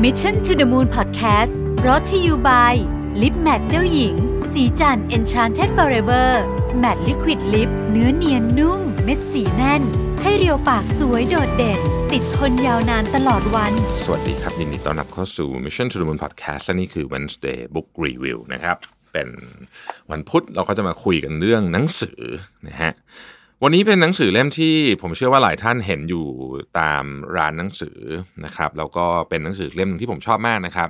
Mission to the Moon Podcast brought to you by Lip Matte เจ้าหญิงสีจัน Enchanted Forever Matte Liquid Lip เนื้อเนียนนุ่มเม็ดสีแน่นให้เรียวปากสวยโดดเด่นติดทนยาวนานตลอดวันสวัสดีครับยินดีต้อนรับเข้าสู่ Mission to the Moon Podcast และนี่คือ Wednesday Book Review นะครับเป็นวันพุธเราก็จะมาคุยกันเรื่องหนังสือนะฮะวันนี้เป็นหนังสือเล่มที่ผมเชื่อว่าหลายท่านเห็นอยู่ตามร้านหนังสือนะครับแล้วก็เป็นหนังสือเล่มนึงที่ผมชอบมากนะครับ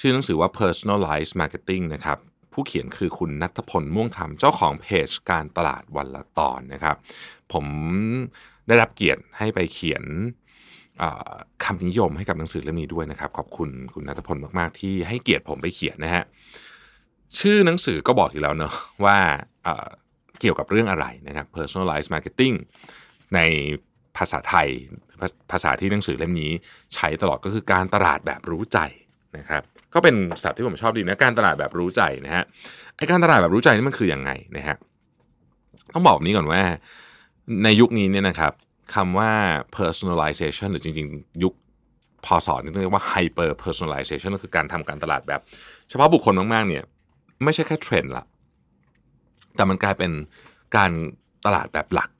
ชื่อหนังสือว่า personalized marketing นะครับผู้เขียนคือคุณณัฐพลม่วงคำเจ้าของเพจการตลาดวันละตอนนะครับผมได้รับเกียรติให้ไปเขียนคำนิยมให้กับหนังสือเล่มนี้ด้วยนะครับขอบคุณคุณณัฐพลมากๆที่ให้เกียรติผมไปเขียนนะฮะชื่อหนังสือก็บอกอยู่แล้วเนอะว่าเกี่ยวกับเรื่องอะไรนะครับ personalized marketing ในภาษาไทยภาษาที่หนังสือเล่มนี้ใช้ตลอดก็คือการตลาดแบบรู้ใจนะครับก็เป็นศัพท์ที่ผมชอบดีนะการตลาดแบบรู้ใจนะฮะไอ้การตลาดแบบรู้ใจนี่มันคือยังไงนะฮะต้องบอกแบบนี้ก่อนว่าในยุคนี้เนี่ยนะครับคำว่า personalization หรือจริงๆยุคพศนี่ต้องเรียกว่า hyper personalization ก็คือการทำการตลาดแบบเฉพาะบุคคลมากๆเนี่ยไม่ใช่แค่เทรนด์ละแต่มันกลายเป็นการตลาดแบบหลัก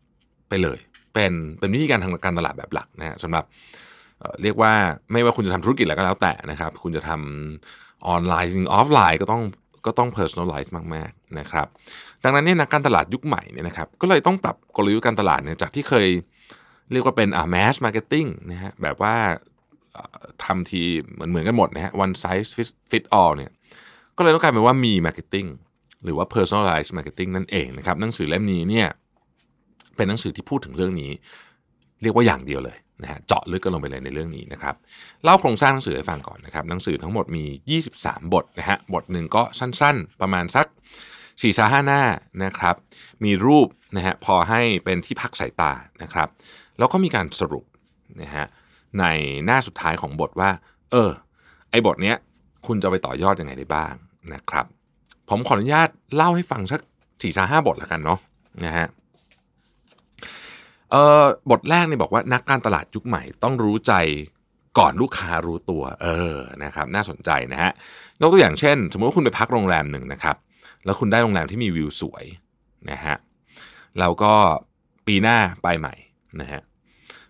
ไปเลยเป็นวิธีการทำการตลาดแบบหลักนะฮะสำหรับเรียกว่าไม่ว่าคุณจะทำธุรกิจอะไรก็แล้วแต่นะครับคุณจะทำออนไลน์หรือออฟไลน์ก็ต้อง personalize มากๆนะครับดังนั้นเนี่ยนักการตลาดยุคใหม่เนี่ยนะครับก็เลยต้องปรับกลยุทธ์การตลาดเนี่ยจากที่เคยเรียกว่าเป็นmass marketing นะฮะแบบว่าทำทีเหมือนกันหมดนะฮะ one size fit all เนี่ยก็เลยต้องกลายเป็นว่ามี marketing หรือว่า personalized marketing นั่นเองนะครับหนังสือเล่มนี้เนี่ยเป็นหนังสือที่พูดถึงเรื่องนี้เรียกว่าอย่างเดียวเลยนะฮะเจาะลึกกันลงไปเลยในเรื่องนี้นะครับเล่าโครงสร้างหนังสือให้ฟังก่อนนะครับหนังสือทั้งหมดมี23บทนะฮะบทหนึ่งก็สั้นๆประมาณสัก 4-5 หน้านะครับมีรูปนะฮะพอให้เป็นที่พักสายตานะครับแล้วก็มีการสรุปนะฮะในหน้าสุดท้ายของบทว่าไอ้บทเนี้ยคุณจะไปต่อยอดยังไงได้บ้างนะครับผมขออนุญาตเล่าให้ฟังสัก 4-5 บทละกันเนาะนะฮะบทแรกเนี่ยบอกว่านักการตลาดยุคใหม่ต้องรู้ใจก่อนลูกค้ารู้ตัวนะครับน่าสนใจนะฮะยกตัวอย่างเช่นสมมุติว่าคุณไปพักโรงแรมหนึ่งนะครับแล้วคุณได้โรงแรมที่มีวิวสวยนะฮะแล้วก็ปีหน้าไปใหม่นะฮะ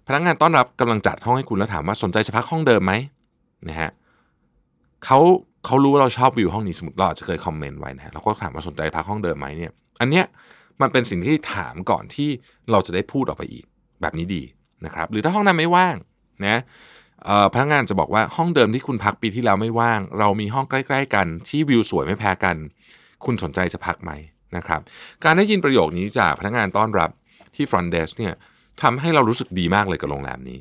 พนักงานต้อนรับกำลังจัดห้องให้คุณแล้วถามว่าสนใจจะพักห้องเดิมไหมนะฮะเขารู้ว่าเราชอบวิวห้องนี้สมมติเราอาจจะเคยคอมเมนต์ไว้นะฮะแล้วก็ถามว่าสนใจพักห้องเดิมไหมเนี่ยอันเนี้ยมันเป็นสิ่งที่ถามก่อนที่เราจะได้พูดออกไปอีกแบบนี้ดีนะครับหรือถ้าห้องนั้นไม่ว่างนะพนักงานจะบอกว่าห้องเดิมที่คุณพักปีที่แล้วไม่ว่างเรามีห้องใกล้ๆกันที่วิวสวยไม่แพ้กันคุณสนใจจะพักไหมนะครับการได้ยินประโยคนี้จากพนักงานต้อนรับที่ front desk เนี่ยทำให้เรารู้สึกดีมากเลยกับโรงแรมนี้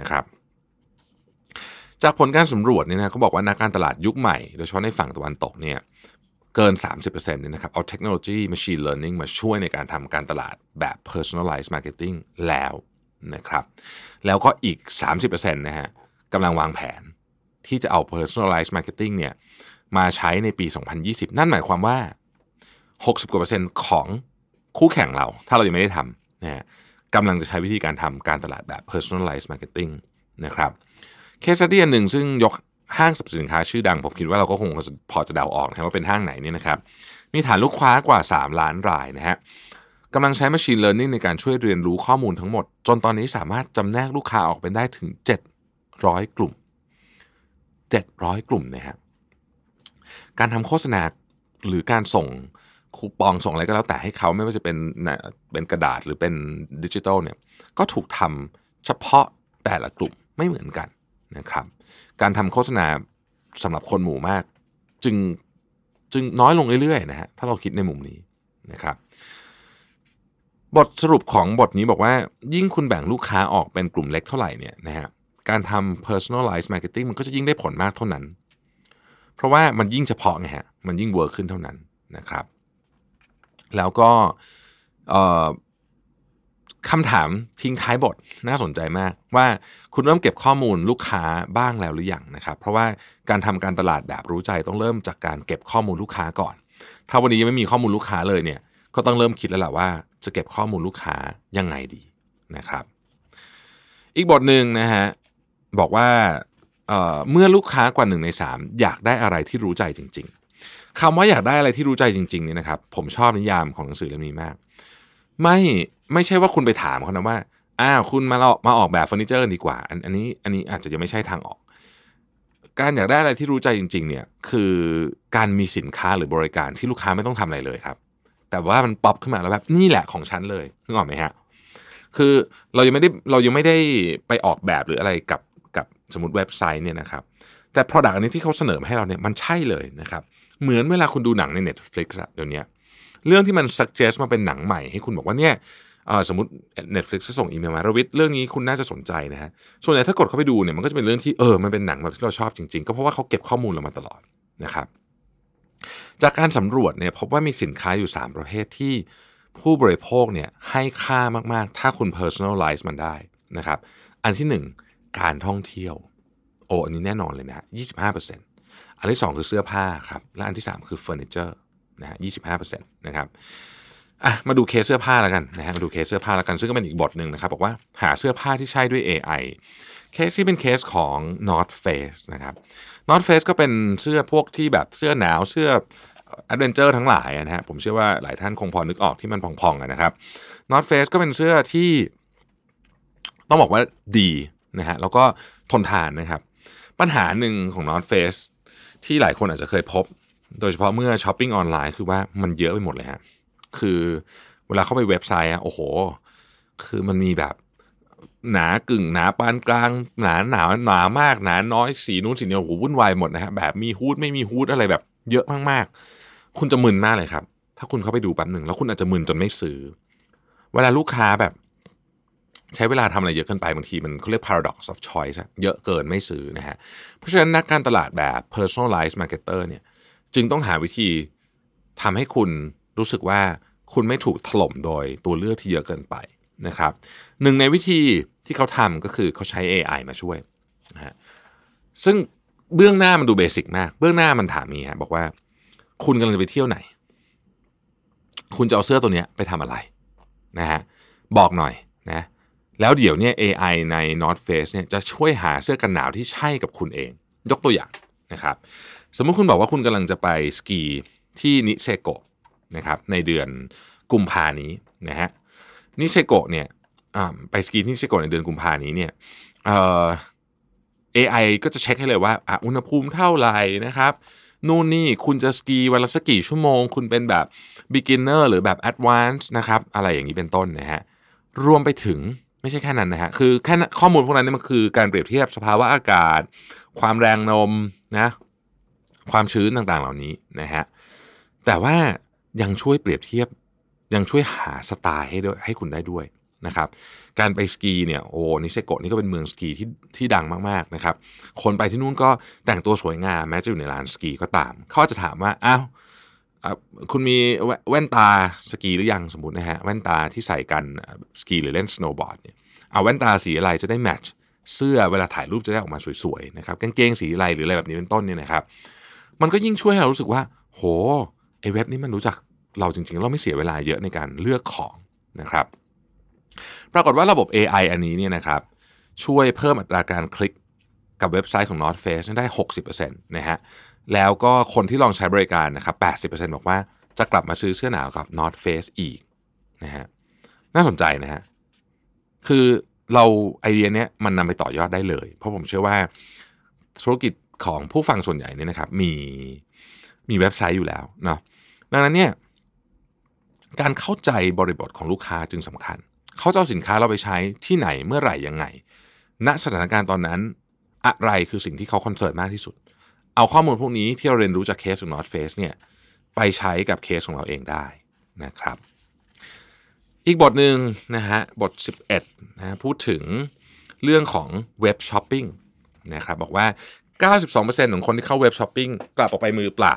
นะครับจากผลการสำรวจเนี่ยนะเขาบอกว่านักการตลาดยุคใหม่โดยเฉพาะในฝั่งตะวันตกเนี่ยเกิน 30% เนี่ยนะครับเอาเทคโนโลยี machine learning มาช่วยในการทำการตลาดแบบ personalized marketing แล้วนะครับแล้วก็อีก 30% นะฮะกำลังวางแผนที่จะเอา personalized marketing เนี่ยมาใช้ในปี 2020 นั่นหมายความว่า 60% กว่าของคู่แข่งเราถ้าเรายังไม่ได้ทำนะฮะกำลังจะใช้วิธีการทำการตลาดแบบ personalized marketing นะครับเคสสตี้อันหนึ่งซึ่งยกห้างสรรพสินค้าชื่อดังผมคิดว่าเราก็คงพอจะเดาออกนะว่าเป็นห้างไหนเนี่ยนะครับมีฐานลูกค้ากว่า3ล้านรายนะฮะกำลังใช้ machine learning ในการช่วยเรียนรู้ข้อมูลทั้งหมดจนตอนนี้สามารถจำแนกลูกค้าออกเป็นได้ถึง700กลุ่ม700กลุ่มนะฮะการทำโฆษณาหรือการส่งคูปองส่งอะไรก็แล้วแต่ให้เขาไม่ว่าจะเป็นกระดาษหรือเป็นดิจิทัลเนี่ยก็ถูกทำเฉพาะแต่ละกลุ่มไม่เหมือนกันนะครับการทำโฆษณาสำหรับคนหมู่มากจึงน้อยลงเรื่อยๆนะฮะถ้าเราคิดในมุมนี้นะครับบทสรุปของบทนี้บอกว่ายิ่งคุณแบ่งลูกค้าออกเป็นกลุ่มเล็กเท่าไหร่เนี่ยนะฮะการทำ personalized marketing มันก็จะยิ่งได้ผลมากเท่านั้นเพราะว่ามันยิ่งเฉพาะไงฮะมันยิ่งเวิร์คขึ้นเท่านั้นนะครับแล้วก็คำถามทิ้งท้ายบทน่าสนใจมากว่าคุณเริ่มเก็บข้อมูลลูกค้าบ้างแล้วหรือยังนะครับเพราะว่าการทำการตลาดแบบรู้ใจต้องเริ่มจากการเก็บข้อมูลลูกค้าก่อนถ้าวันนี้ยังไม่มีข้อมูลลูกค้าเลยเนี่ยก็ต้องเริ่มคิดแล้วล่ะว่าจะเก็บข้อมูลลูกค้ายังไงดีนะครับอีกบทหนึ่งนะฮะบอกว่า เมื่อลูกค้ากว่า1ใน3อยากได้อะไรที่รู้ใจจริงๆคำว่าอยากได้อะไรที่รู้ใจจริงๆเนี่ยนะครับผมชอบนิยามของหนังสือเล่มนี้มากไม่ใช่ว่าคุณไปถามเขานะว่าคุณมาออกแบบเฟอร์นิเจอร์ดีกว่าอันนี้อาจจะยังไม่ใช่ทางออกการอยากได้อะไรที่รู้ใจจริงๆเนี่ยคือการมีสินค้าหรือบริการที่ลูกค้าไม่ต้องทำอะไรเลยครับแต่ว่ามันป๊อปขึ้นมาแล้วแบบนี่แหละของฉันเลยนึกออกไหมฮะคือเรายังไม่ได้ไปออกแบบหรืออะไรกับสมมติเว็บไซต์เนี่ยนะครับแต่ product อันนี้ที่เขาเสนอมาให้เราเนี่ยมันใช่เลยนะครับเหมือนเวลาคุณดูหนังใน Netflix อ่ะเดี๋ยวนี้เรื่องที่มัน suggest มาเป็นหนังใหม่ให้คุณบอกว่าเนี่ยสมมติ Netflix จะส่งอีเมลมาระวิทย์เรื่องนี้คุณน่าจะสนใจนะฮะส่วนใหญ่ถ้ากดเข้าไปดูเนี่ยมันก็จะเป็นเรื่องที่มันเป็นหนังแบบที่เราชอบจริงๆก็เพราะว่าเขาเก็บข้อมูลเรามาตลอดนะครับจากการสำรวจเนี่ยพบว่ามีสินค้าอยู่3ประเภทที่ผู้บริโภคเนี่ยให้ค่ามากๆถ้าคุณ personalize มันได้นะครับอันที่1การท่องเที่ยวอันนี้แน่นอนเลยนะ 25% อันที่2คือเสื้อผ้าครับและอันที่3คือเฟอร์นิเจอร์นะฮะ 25% นะครับมาดูเคสเสื้อผ้าแล้วกันนะฮะมาดูเคสเสื้อผ้าแล้วกันซึ่งก็เป็นอีกบทหนึ่งนะครับบอกว่าหาเสื้อผ้าที่ใช่ด้วย AI เคสที่เป็นเคสของ North Face นะครับ North Face ก็เป็นเสื้อพวกที่แบบเสื้อหนาวเสื้อแอดเวนเจอร์ทั้งหลายนะฮะผมเชื่อว่าหลายท่านคงพอนึกออกที่มันพองๆนะครับ North Face ก็เป็นเสื้อที่ต้องบอกว่าดีนะฮะแล้วก็ทนทานนะครับปัญหาหนึ่งของ North Face ที่หลายคนอาจจะเคยพบโดยเฉพาะเมื่อช้อปปิ้งออนไลน์คือว่ามันเยอะไปหมดเลยฮะคือเวลาเข้าไปเว็บไซต์คือมันมีแบบหนากึ่งหนาปานกลางหนาหนาวหนามากหนาน้อยสีนู้นสีนี้วุ่นวายหมดนะฮะแบบมีฮูดไม่มีฮูดอะไรแบบเยอะมากๆคุณจะมึนมากเลยครับถ้าคุณเข้าไปดูแป๊บนึงแล้วคุณอาจจะมึนจนไม่ซื้อเวลาลูกค้าแบบใช้เวลาทำอะไรเยอะเกินไปบางทีมันเขาเรียก Paradox of Choice เยอะเกินไม่ซื้อนะฮะเพราะฉะนั้นนักการตลาดแบบ personalized marketer เนี่ยจึงต้องหาวิธีทำให้คุณรู้สึกว่าคุณไม่ถูกถล่มโดยตัวเลือกที่เยอะเกินไปนะครับหนึ่งในวิธีที่เขาทำก็คือเขาใช้ AI มาช่วยนะฮะซึ่งเบื้องหน้ามันดูเบสิกมากเบื้องหน้ามันถามนี่ฮะบอกว่าคุณกำลังจะไปเที่ยวไหนคุณจะเอาเสื้อตัวนี้ไปทำอะไรนะฮะบอกหน่อยนะแล้วเดี๋ยวเนี่ย AI ใน North Face เนี่ยจะช่วยหาเสื้อกันหนาวที่ใช่กับคุณเองยกตัวอย่างนะครับสมมุติคุณบอกว่าคุณกำลังจะไปสกีที่นิเซโกะนะครับในเดือนกุมภาพันธ์นี้นะฮะนิเซโกะเนี่ยไปสกีที่นิเซโกะในเดือนกุมภาพันธ์นี้เนี่ยAI ก็จะเช็คให้เลยว่าอุณหภูมิเท่าไหร่นะครับนู่นนี่คุณจะสกีวันละสักกี่ชั่วโมงคุณเป็นแบบ beginner หรือแบบ advanced นะครับอะไรอย่างนี้เป็นต้นนะฮะรวมไปถึงไม่ใช่แค่นั้นนะฮะคือแค่ข้อมูลพวกนั้นเนี่ยมันคือการเปรียบเทียบสภาวะอากาศความแรงลมนะความชื้นต่างๆเหล่านี้นะฮะแต่ว่ายังช่วยเปรียบเทียบยังช่วยหาสไตล์ให้คุณได้ด้วยนะครับการไปสกีเนี่ยนิเซโกะนี่ก็เป็นเมืองสกีที่ดังมากๆนะครับคนไปที่นู่นก็แต่งตัวสวยงามแม้จะอยู่ในลานสกีก็ตามเขาจะถามว่าคุณมีแว่นตาสกีหรือยังสมมุตินะฮะแว่นตาที่ใส่กันสกีหรือเล่นสโนว์บอร์ดเนี่ยเอาแว่นตาสีอะไรจะได้แมทช์เสื้อเวลาถ่ายรูปจะได้ออกมาสวยๆนะครับกางเกงสีอะไรหรืออะไรแบบนี้เป็นต้นเนี่ยนะครับมันก็ยิ่งช่วยให้เรารู้สึกว่าโหไอ้เว็บนี้มันรู้จักเราจริงๆเราไม่เสียเวลาเยอะในการเลือกของนะครับปรากฏว่าระบบ AI อันนี้เนี่ยนะครับช่วยเพิ่มอัตราการคลิกกับเว็บไซต์ของ North Face ได้ 60% นะฮะแล้วก็คนที่ลองใช้บริการนะครับ 80% บอกว่าจะกลับมาซื้อเสื้อหนาวกับ North Face อีกนะฮะน่าสนใจนะฮะคือเราไอเดียเนี้ยมันนำไปต่อยอดได้เลยเพราะผมเชื่อว่าธุรกิจของผู้ฟังส่วนใหญ่เนี่ยนะครับมีเว็บไซต์อยู่แล้วเนาะดังนั้นเนี่ยการเข้าใจบริบทของลูกค้าจึงสำคัญเขาจะเอาสินค้าเราไปใช้ที่ไหนเมื่อไหร่ยังไงณสถานการณ์ตอนนั้นอะไรคือสิ่งที่เขาคอนเซิร์นมากที่สุดเอาข้อมูลพวกนี้ที่เราเรียนรู้จากเคสของ North Face เนี่ยไปใช้กับเคสของเราเองได้นะครับอีกบทหนึ่งนะฮะบท11นะพูดถึงเรื่องของเว็บช้อปปิ้งนะครับบอกว่า 92% ของคนที่เข้าเว็บช้อปปิ้งกลับออกไปมือเปล่า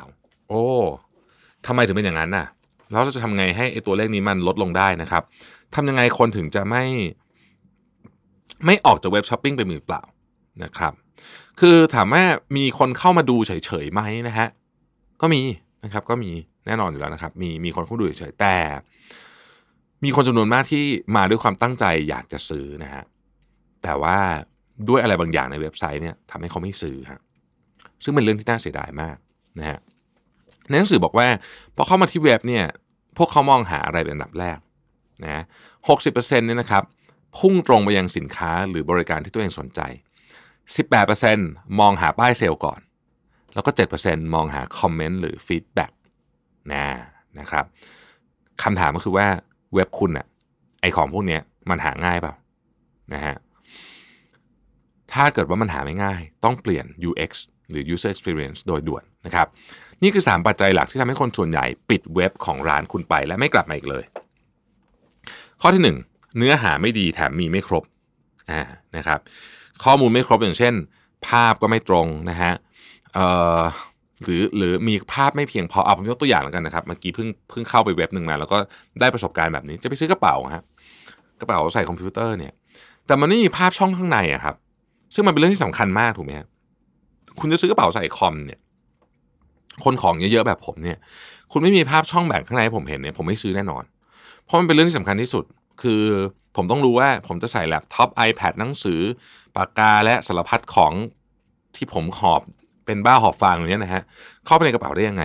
ทำไมถึงเป็นอย่างนั้นน่ะแล้วเราจะทำไงให้ไอ้ตัวเลขนี้มันลดลงได้นะครับทำยังไงคนถึงจะไม่ออกจากเว็บช้อปปิ้งไปมือเปล่านะครับคือถามว่ามีคนเข้ามาดูเฉยๆไหมนะฮะก็มีนะครับก็มีแน่นอนอยู่แล้วนะครับมีคนเข้าดูเฉยๆแต่มีคนจำนวนมากที่มาด้วยความตั้งใจอยากจะซื้อนะฮะแต่ว่า ด้วยอะไรบางอย่างในเว็บไซต์เนี่ยทำให้เขาไม่ซื้อฮะซึ่งเป็นเรื่องที่น่าเสียดายมากนะฮะในหนังสือบอกว่าพอเข้ามาที่เว็บเนี่ยพวกเขามองหาอะไรเป็นอันดับแรกนะ 60% เนี่ยนะครับพุ่งตรงไปยังสินค้าหรือบริการที่ตัวเองสนใจ 18% มองหาป้ายเซลล์ก่อนแล้วก็ 7% มองหาคอมเมนต์หรือฟีดแบ็กนะครับคำถามก็คือว่าเว็บคุณอะไอของพวกนี้มันหาง่ายเปล่านะฮะถ้าเกิดว่ามันหาไม่ง่ายต้องเปลี่ยน UX หรือ User Experience โดยด่วนนะครับนี่คือ3ปัจจัยหลักที่ทำให้คนส่วนใหญ่ปิดเว็บของร้านคุณไปและไม่กลับมาอีกเลยข้อที่1เนื้อหาไม่ดีแถมมีไม่ครบนะครับข้อมูลไม่ครบอย่างเช่นภาพก็ไม่ตรงนะฮะหรือมีภาพไม่เพียงพอเอาผมยกตัวอย่างแล้วกันนะครับเมื่อกี้เพิ่งเข้าไปเว็บนึงมาแล้วก็ได้ประสบการณ์แบบนี้จะไปซื้อกระเป๋าฮะกระเป๋าใส่คอมพิวเตอร์เนี่ยแต่มันไม่มีภาพช่องข้างในอะครับซึ่งมันเป็นเรื่องที่สำคัญมากถูกไหมครับคุณจะซื้อกระเป๋าใส่คอมเนี่ยคนของเยอะๆแบบผมเนี่ยคุณไม่มีภาพช่องแบ่งข้างในให้ผมเห็นเนี่ยผมไม่ซื้อแน่นอนเพราะมันเป็นเรื่องที่สำคัญที่สุดคือผมต้องรู้ว่าผมจะใส่แล็ปท็อป iPad หนังสือปากกาและสารพัดของที่ผมหอบเป็นบ้าหอบฟางอย่างนี้นะฮะเข้าไปในกระเป๋าได้ยังไง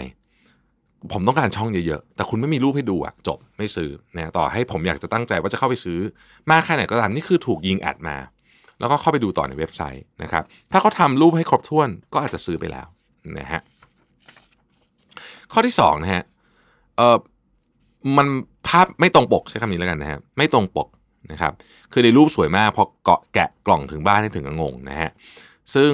ผมต้องการช่องเยอะๆแต่คุณไม่มีรูปให้ดูอ่ะจบไม่ซื้อนะต่อให้ผมอยากจะตั้งใจว่าจะเข้าไปซื้อมากแค่ไหนก็ตามนี่คือถูกยิงแอดมาแล้วก็เข้าไปดูต่อในเว็บไซต์นะครับถ้าเขาทำรูปให้ครบถ้วนก็อาจจะซื้อไปแล้วนะฮะข้อที่2นะฮะมันภาพไม่ตรงปกใช้คำนี้แล้วกันนะฮะไม่ตรงปกนะครับคือในรูปสวยมากพอแกะกล่องถึงบ้านนี่ถึงงงนะฮะซึ่ง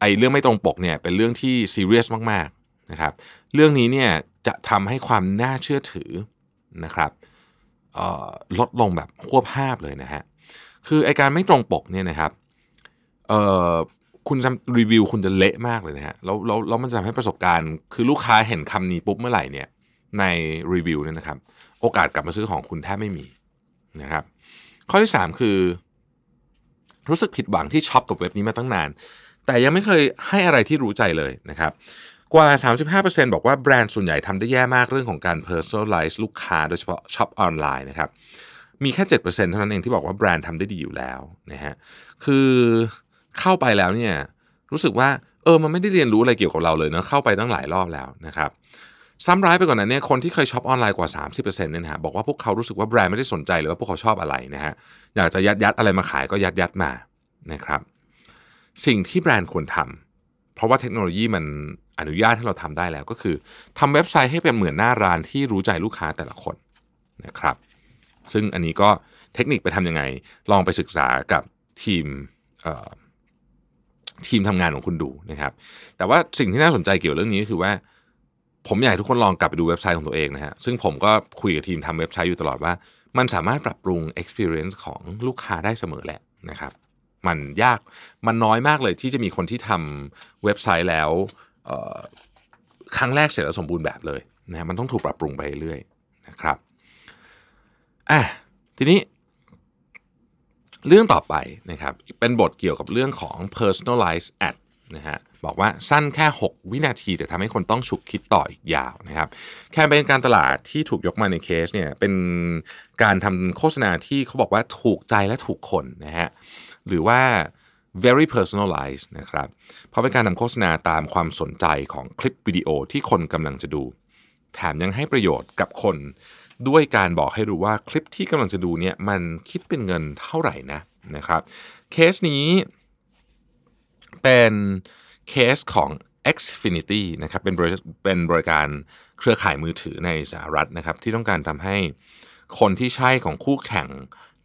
ไอ้เรื่องไม่ตรงปกเนี่ยเป็นเรื่องที่ซีเรียสมากๆนะครับเรื่องนี้เนี่ยจะทำให้ความน่าเชื่อถือนะครับลดลงแบบควบภาพเลยนะฮะคือไอ้การไม่ตรงปกเนี่ยนะครับคุณทำรีวิวคุณจะเละมากเลยนะฮะแล้วมันจะทำให้ประสบการณ์คือลูกค้าเห็นคำนี้ปุ๊บเมื่อไหร่เนี่ยในรีวิวเนี่ยนะครับโอกาสกลับมาซื้อของคุณแทบไม่มีนะครับข้อที่3คือรู้สึกผิดหวังที่ช็อปกับเว็บนี้มาตั้งนานแต่ยังไม่เคยให้อะไรที่รู้ใจเลยนะครับกว่า 35% บอกว่าแบรนด์ส่วนใหญ่ทำได้แย่มากเรื่องของการ personalize ลูกค้าโดยเฉพาะช็อปออนไลน์นะครับมีแค่ 7% เท่านั้นเองที่บอกว่าแบรนด์ทำได้ดีอยู่แล้วนะฮะคือเข้าไปแล้วเนี่ยรู้สึกว่ามันไม่ได้เรียนรู้อะไรเกี่ยวกับเราเลยนะเข้าไปตั้งหลายรอบแล้วนะครับซ้ำร้ายไปกว่านั้นเนี่ยคนที่เคยช็อปออนไลน์กว่า 30% เนี่ยนะฮะบอกว่าพวกเขารู้สึกว่าแบรนด์ไม่ได้สนใจเลยว่าพวกเขาชอบอะไรนะฮะอยากจะยัดอะไรมาขายก็ยัดมานะครับสิ่งที่แบรนด์ควรทำเพราะว่าเทคโนโลยีมันอนุญาตให้เราทำได้แล้วก็คือทำเว็บไซต์ให้เป็นเหมือนหน้าร้านที่รู้ใจลูกค้าแต่ละคนนะครับซึ่งอันนี้ก็เทคนิคไปทำยังไงลองไปศึกษากับทีมทำงานของคุณดูนะครับแต่ว่าสิ่งที่น่าสนใจเกี่ยวเรื่องนี้ก็คือว่าผมอยากให้ทุกคนลองกลับไปดูเว็บไซต์ของตัวเองนะฮะซึ่งผมก็คุยกับทีมทำเว็บไซต์อยู่ตลอดว่ามันสามารถปรับปรุง experience ของลูกค้าได้เสมอแหละนะครับมันยากมันน้อยมากเลยที่จะมีคนที่ทำเว็บไซต์แล้วครั้งแรกเสร็จแล้วสมบูรณ์แบบเลยนะมันต้องถูกปรับปรุงไปเรื่อยนะครับทีนี้เรื่องต่อไปนะครับเป็นบทเกี่ยวกับเรื่องของ personalized ad นะฮะบอกว่าสั้นแค่6วินาทีแต่ทำให้คนต้องฉุกคิดต่ออีกยาวนะครับแคมเปญการตลาดที่ถูกยกมาในเคสเนี่ยเป็นการทำโฆษณาที่เขาบอกว่าถูกใจและถูกคนนะฮะหรือว่า very personalized นะครับเพราะเป็นการทำโฆษณาตามความสนใจของคลิปวิดีโอที่คนกำลังจะดูแถมยังให้ประโยชน์กับคนด้วยการบอกให้รู้ว่าคลิปที่กำลังจะดูเนี่ยมันคิดเป็นเงินเท่าไหร่นะครับเคสนี้เป็นเคสของ Xfinity นะครับเป็นบริการเครือข่ายมือถือในสหรัฐนะครับที่ต้องการทำให้คนที่ใช้ของคู่แข่ง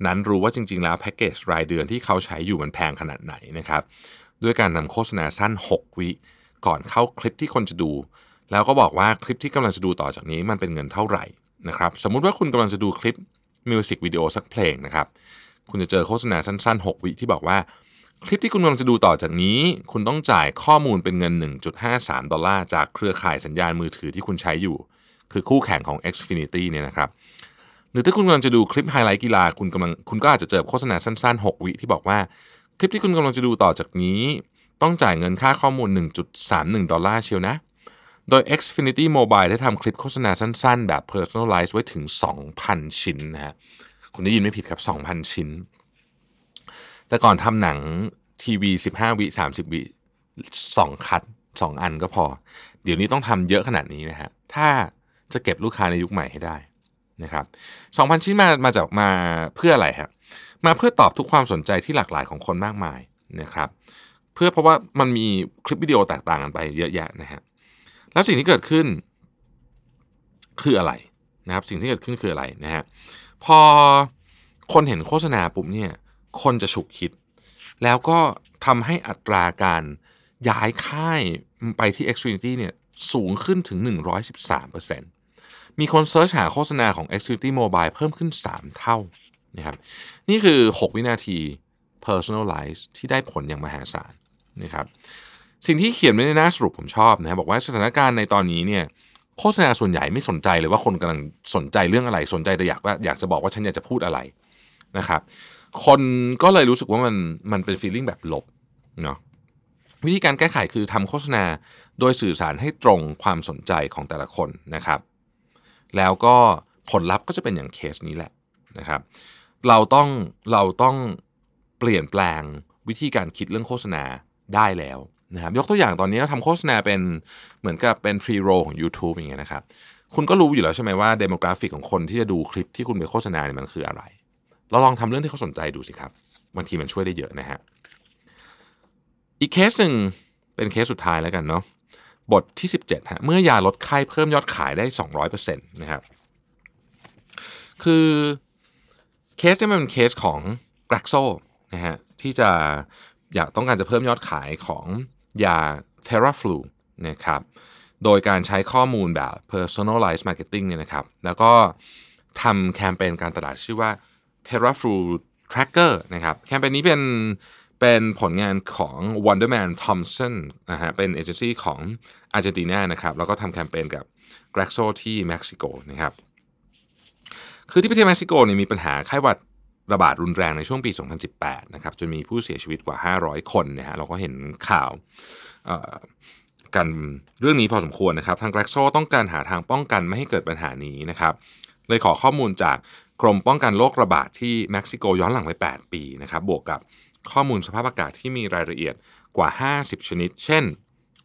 นั้นรู้ว่าจริงๆแล้วแพ็คเกจรายเดือนที่เขาใช้อยู่มันแพงขนาดไหนนะครับด้วยการนำโฆษณาสั้น6วิก่อนเข้าคลิปที่คนจะดูแล้วก็บอกว่าคลิปที่กำลังจะดูต่อจากนี้มันเป็นเงินเท่าไหร่นะครับสมมุติว่าคุณกำลังจะดูคลิปมิวสิกวิดีโอสักเพลงนะครับคุณจะเจอโฆษณาสั้นๆ6วิที่บอกว่าคลิปที่คุณกำลังจะดูต่อจากนี้คุณต้องจ่ายข้อมูลเป็นเงิน 1.53 ดอลลาร์จากเครือข่ายสัญญาณมือถือที่คุณใช้อยู่คือคู่แข่งของ Xfinity เนี่ยนะครับหรือถ้าคุณกำลังจะดูคลิปไฮไลท์กีฬาคุณก็อาจจะเจอโฆษณาสั้นๆ6วิที่บอกว่าคลิปที่คุณกำลังจะดูต่อจากนี้ต้องจ่ายเงินค่าข้อมูล 1.31 ดอลลาร์เชียวนะโดย Xfinity Mobile ได้ทำคลิปโฆษณาสั้นๆแบบ personalize ไว้ถึง 2,000 ชิ้นนะฮะคุณได้ยินไม่ผิดครับ 2,000 ชิ้น แต่ก่อนทำหนังทีวี15วิ30วิ2คัท2อันก็พอเดี๋ยวนี้ต้องทำเยอะขนาดนี้นะฮะถ้าจะเก็บลูกค้าในยุคใหม่ให้ได้นะครับ 2,000 ชิ้นมาเพื่ออะไรฮะมาเพื่อตอบทุกความสนใจที่หลากหลายของคนมากมายนะครับเพื่อเพราะว่ามันมีคลิปวิดีโอแตกต่างกันไปเยอะแยะนะฮะแล้วสิ่งที่เกิดขึ้นคืออะไรนะครับสิ่งที่เกิดขึ้นคืออะไรนะฮะพอคนเห็นโฆษณาปุ๊บเนี่ยคนจะฉุกคิดแล้วก็ทำให้อัตราการย้ายค่ายไปที่ Xfinity เนี่ยสูงขึ้นถึง 113% มีคนเสิร์ชหาโฆษณาของ Xfinity Mobile เพิ่มขึ้น3เท่านะครับนี่คือ6วินาที personalize ที่ได้ผลอย่างมหาศาลนะครับสิ่งที่เขียนไว้ในหน้าสรุปผมชอบนะบอกว่าสถานการณ์ในตอนนี้เนี่ยโฆษณาส่วนใหญ่ไม่สนใจเลยว่าคนกำลังสนใจเรื่องอะไรสนใจแต่อยากจะบอกว่าฉันอยากจะพูดอะไรนะครับคนก็เลยรู้สึกว่ามันเป็น feeling แบบลบเนาะวิธีการแก้ไขคือทำโฆษณาโดยสื่อสารให้ตรงความสนใจของแต่ละคนนะครับแล้วก็ผลลัพธ์ก็จะเป็นอย่างเคสนี้แหละนะครับเราต้องเปลี่ยนแปลงวิธีการคิดเรื่องโฆษณาได้แล้วนะครับยกตัวอย่างตอนนี้เราทำโฆษณาเป็นเหมือนกับเป็นฟรีโรลของ YouTube อย่างเงี้ยนะครับคุณก็รู้อยู่แล้วใช่ไหมว่าเดโมกราฟิกของคนที่จะดูคลิปที่คุณไปโฆษณาเนี่ยมันคืออะไรเราลองทำเรื่องที่เขาสนใจดูสิครับบางทีมันช่วยได้เยอะนะฮะอีกเคสหนึ่งเป็นเคสสุดท้ายแล้วกันเนาะบทที่17ฮะเมื่อยาลดไข้เพิ่มยอดขายได้ 200% นะครับคือเคสนี้มันเป็นเคสของ Glaxo นะฮะที่จะอยากต้องการจะเพิ่มยอดขายของยา Theraflu นะครับโดยการใช้ข้อมูลแบบ personalized marketing เนี่ยนะครับแล้วก็ทำแคมเปญการตลาดชื่อว่า Theraflu Tracker นะครับแคมเปญนี้เป็นผลงานของ Wonderman Thompson นะฮะเป็นเอเจนซี่ของอาร์เจนตินานะครับแล้วก็ทำแคมเปญกับ Glaxo ที่เม็กซิโกนะครับคือที่ประเทศเม็กซิโกเนี่ยมีปัญหาไข้หวัดระบาดรุนแรงในช่วงปี2018นะครับจนมีผู้เสียชีวิตกว่า500คนนะฮะเราก็เห็นข่าวกันเรื่องนี้พอสมควรนะครับทาง Glaxo ต้องการหาทางป้องกันไม่ให้เกิดปัญหานี้นะครับเลยขอข้อมูลจากกรมป้องกันโรคระบาดที่เม็กซิโกย้อนหลังไป8ปีนะครับบวกกับข้อมูลสภาพอากาศที่มีรายละเอียดกว่า50ชนิดเช่น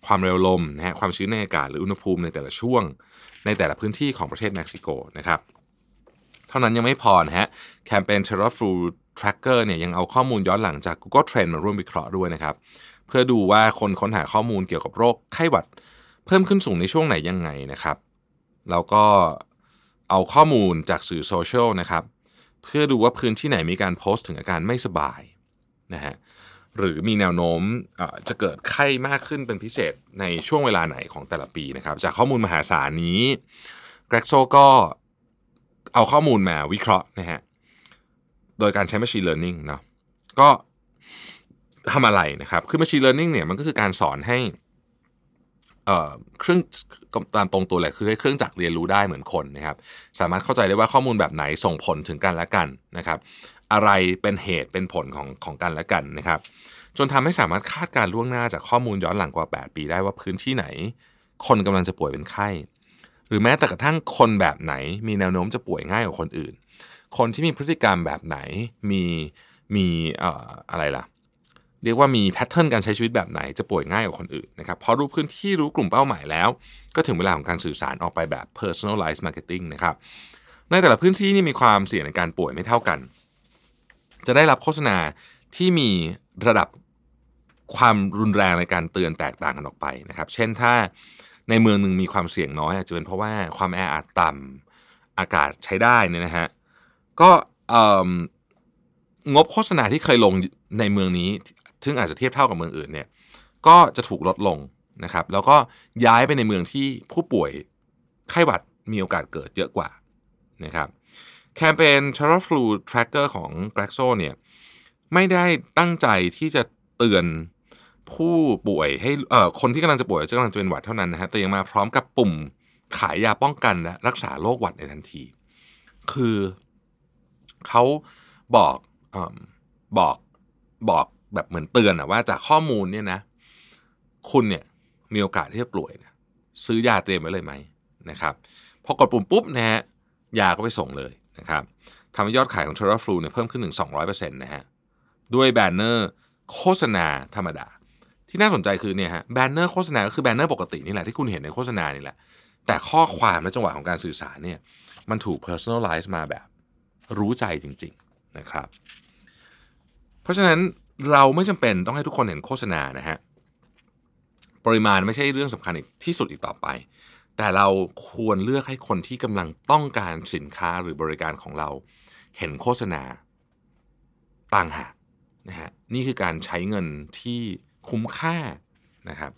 ความเร็วลมนะฮะความชื้นในอากาศหรืออุณหภูมิในแต่ละช่วงในแต่ละพื้นที่ของประเทศเม็กซิโกนะครับเท่านั้นยังไม่พอนะฮะแคมเปญ Theraflu Tracker เนี่ยยังเอาข้อมูลย้อนหลังจาก Google Trends มาร่วมวิเคราะห์ด้วยนะครับเพื่อดูว่าคนค้นหาข้อมูลเกี่ยวกับโรคไข้หวัดเพิ่มขึ้นสูงในช่วงไหนยังไงนะครับแล้วก็เอาข้อมูลจากสื่อโซเชียลนะครับเพื่อดูว่าพื้นที่ไหนมีการโพสต์ถึงอาการไม่สบายนะฮะหรือมีแนวโน้มจะเกิดไข้มากขึ้นเป็นพิเศษในช่วงเวลาไหนของแต่ละปีนะครับจากข้อมูลมหาศาลนี้ Glaxo ก็เอาข้อมูลมาวิเคราะห์นะฮะโดยการใช้ machine learning เนาะก็ทำอะไรนะครับคือ machine learning เนี่ยมันก็คือการสอนให้เครื่องตามตรงตัวแหละคือให้เครื่องจักรเรียนรู้ได้เหมือนคนนะครับสามารถเข้าใจได้ว่าข้อมูลแบบไหนส่งผลถึงกันและกันนะครับอะไรเป็นเหตุเป็นผลของกันและกันนะครับจนทำให้สามารถคาดการณ์ล่วงหน้าจากข้อมูลย้อนหลังกว่า8ปีได้ว่าพื้นที่ไหนคนกำลังจะป่วยเป็นไข้หรือแม้แต่กระทั่งคนแบบไหนมีแนวโน้มจะป่วยง่ายกว่าคนอื่นคนที่มีพฤติกรรมแบบไหนมีอะไรล่ะเรียกว่ามีแพทเทิร์นการใช้ชีวิตแบบไหนจะป่วยง่ายกว่าคนอื่นนะครับพอรู้พื้นที่รู้กลุ่มเป้าหมายแล้วก็ถึงเวลาของการสื่อสารออกไปแบบ personalized marketing นะครับในแต่ละพื้นที่นี่มีความเสี่ยงในการป่วยไม่เท่ากันจะได้รับโฆษณาที่มีระดับความรุนแรงในการเตือนแตกต่างกันออกไปนะครับเช่นถ้าในเมืองหนึ่งมีความเสี่ยงน้อยอาจจะเป็นเพราะว่าความแออัดต่ำอากาศใช้ได้เนี่ยนะฮะก็งบโฆษณาที่เคยลงในเมืองนี้ซึ่งอาจจะเทียบเท่ากับเมืองอื่นเนี่ยก็จะถูกลดลงนะครับแล้วก็ย้ายไปในเมืองที่ผู้ป่วยไข้หวัดมีโอกาสเกิดเยอะกว่านะครับแคมเปญ Theraflu Tracker ของ Glaxo เนี่ยไม่ได้ตั้งใจที่จะเตือนผู้ป่วยให้คนที่กำลังจะป่วยจะกำลังจะเป็นหวัดเท่านั้นนะฮะแต่ยังมาพร้อมกับปุ่มขายยาป้องกันและรักษาโรคหวัดในทันทีคือเขาบอกแบบเหมือนเตือนนะว่าจากข้อมูลเนี่ยนะคุณเนี่ยมีโอกาสที่จะป่วยนะซื้อยาเตรียมไว้เลยไหมนะครับพอกดปุ่มปุ๊บนะฮะยาก็ไปส่งเลยนะครับทำให้ยอดขายของ Theraflu เนี่ยเพิ่มขึ้นถึง 200% นะฮะ ด้วยแบนเนอร์โฆษณาธรรมดาที่น่าสนใจคือเนี่ยฮะแบนเนอร์โฆษณาก็คือแบนเนอร์ปกตินี่แหละที่คุณเห็นในโฆษณานี่แหละแต่ข้อความและจังหวะของการสื่อสารเนี่ยมันถูก personalize มาแบบรู้ใจจริงๆนะครับเพราะฉะนั้นเราไม่จำเป็นต้องให้ทุกคนเห็นโฆษณานะฮะปริมาณไม่ใช่เรื่องสำคัญอีกที่สุดอีกต่อไปแต่เราควรเลือกให้คนที่กำลังต้องการสินค้าหรือบริการของเราเห็นโฆษณาต่างหากนะฮะนี่คือการใช้เงินที่คุ้มค่านะครับ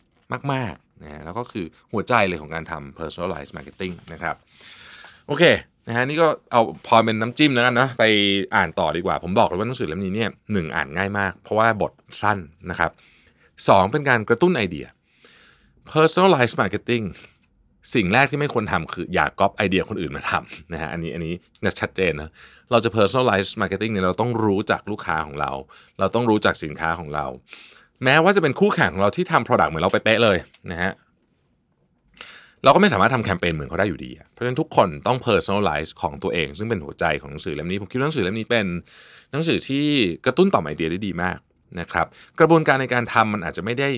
มากๆนะฮะแล้วก็คือหัวใจเลยของการทำ personalized marketing นะครับโอเคนะฮะนี่ก็เอาพอเป็นน้ำจิ้มแล้วกันนะไปอ่านต่อดีกว่าผมบอกเลยว่าหนังสือเล่มนี้เนี่ยหนึ่งอ่านง่ายมากเพราะว่าบทสั้นนะครับสองเป็นการกระตุ้นไอเดีย personalized marketing สิ่งแรกที่ไม่ควรทำคืออย่าก๊อปไอเดียคนอื่นมาทำนะฮะอันนี้ชัดเจนนะเราจะ personalized marketing เนี่ยเราต้องรู้จักลูกค้าของเราเราต้องรู้จักสินค้าของเราแม้ว่าจะเป็นคู่แข่งของเราที่ทำ product เหมือนเราไปเป๊ะเลยนะฮะเราก็ไม่สามารถทำแคมเปญเหมือนเขาได้อยู่ดีเพราะฉะนั้นทุกคนต้อง personalize ของตัวเองซึ่งเป็นหัวใจของหนังสือเล่มนี้ผมคิดว่าหนังสือเล่มนี้เป็นหนังสือที่กระตุ้นต่อมไอเดียได้ดีมากนะครับกระบวนการในการทำมันอาจจะไม่ได้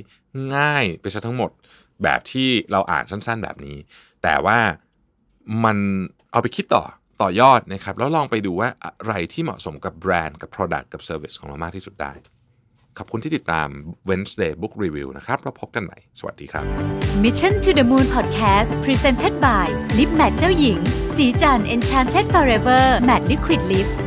ง่ายไปซะทั้งหมดแบบที่เราอ่านสั้นๆแบบนี้แต่ว่ามันเอาไปคิดต่อยอดนะครับแล้วลองไปดูว่าอะไรที่เหมาะสมกับแบรนด์กับ product กับ service ของเรามากที่สุดได้ขอบคุณที่ติดตาม Wednesday Book Review นะครับแล้วพบกันใหม่สวัสดีครับ Mission to the Moon Podcast Presented by Lip Matte เจ้าหญิงสีจัน Enchanted Forever Matte Liquid Lip